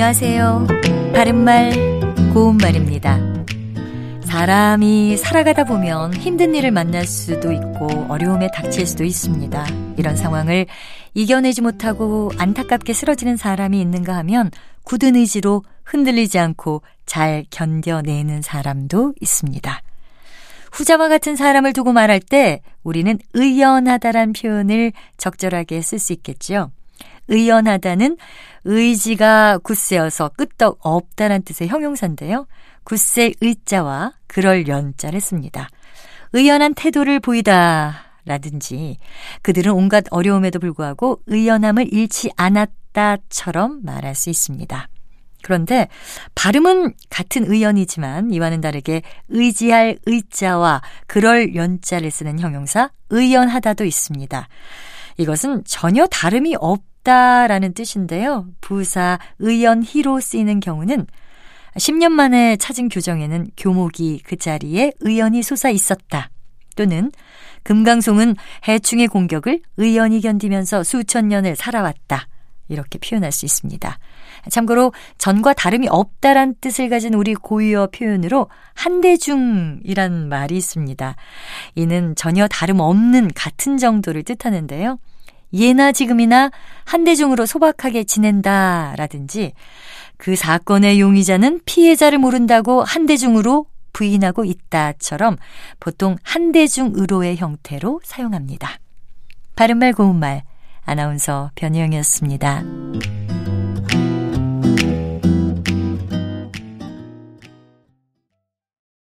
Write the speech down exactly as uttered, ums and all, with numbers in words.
안녕하세요. 바른말 고운말입니다. 사람이 살아가다 보면 힘든 일을 만날 수도 있고 어려움에 닥칠 수도 있습니다. 이런 상황을 이겨내지 못하고 안타깝게 쓰러지는 사람이 있는가 하면 굳은 의지로 흔들리지 않고 잘 견뎌내는 사람도 있습니다. 후자와 같은 사람을 두고 말할 때 우리는 의연하다란 표현을 적절하게 쓸 수 있겠죠. 의연하다는 의지가 굳세어서 끄떡 없다란 뜻의 형용사인데요. 굳세 의자와 그럴 연자를 씁니다. 의연한 태도를 보이다라든지 그들은 온갖 어려움에도 불구하고 의연함을 잃지 않았다처럼 말할 수 있습니다. 그런데 발음은 같은 의연이지만 이와는 다르게 의지할 의자와 그럴 연자를 쓰는 형용사 의연하다도 있습니다. 이것은 전혀 다름이 없다라는 뜻인데요. 부사 의연히로 쓰이는 경우는 십 년 만에 찾은 교정에는 교목이 그 자리에 의연히 솟아 있었다. 또는 금강송은 해충의 공격을 의연히 견디면서 수천 년을 살아왔다. 이렇게 표현할 수 있습니다. 참고로 전과 다름이 없다란 뜻을 가진 우리 고유어 표현으로 한대중이란 말이 있습니다. 이는 전혀 다름없는 같은 정도를 뜻하는데요. 예나 지금이나 한대중으로 소박하게 지낸다라든지 그 사건의 용의자는 피해자를 모른다고 한대중으로 부인하고 있다처럼 보통 한대중으로의 형태로 사용합니다. 바른말 고운말 아나운서 변희영이었습니다.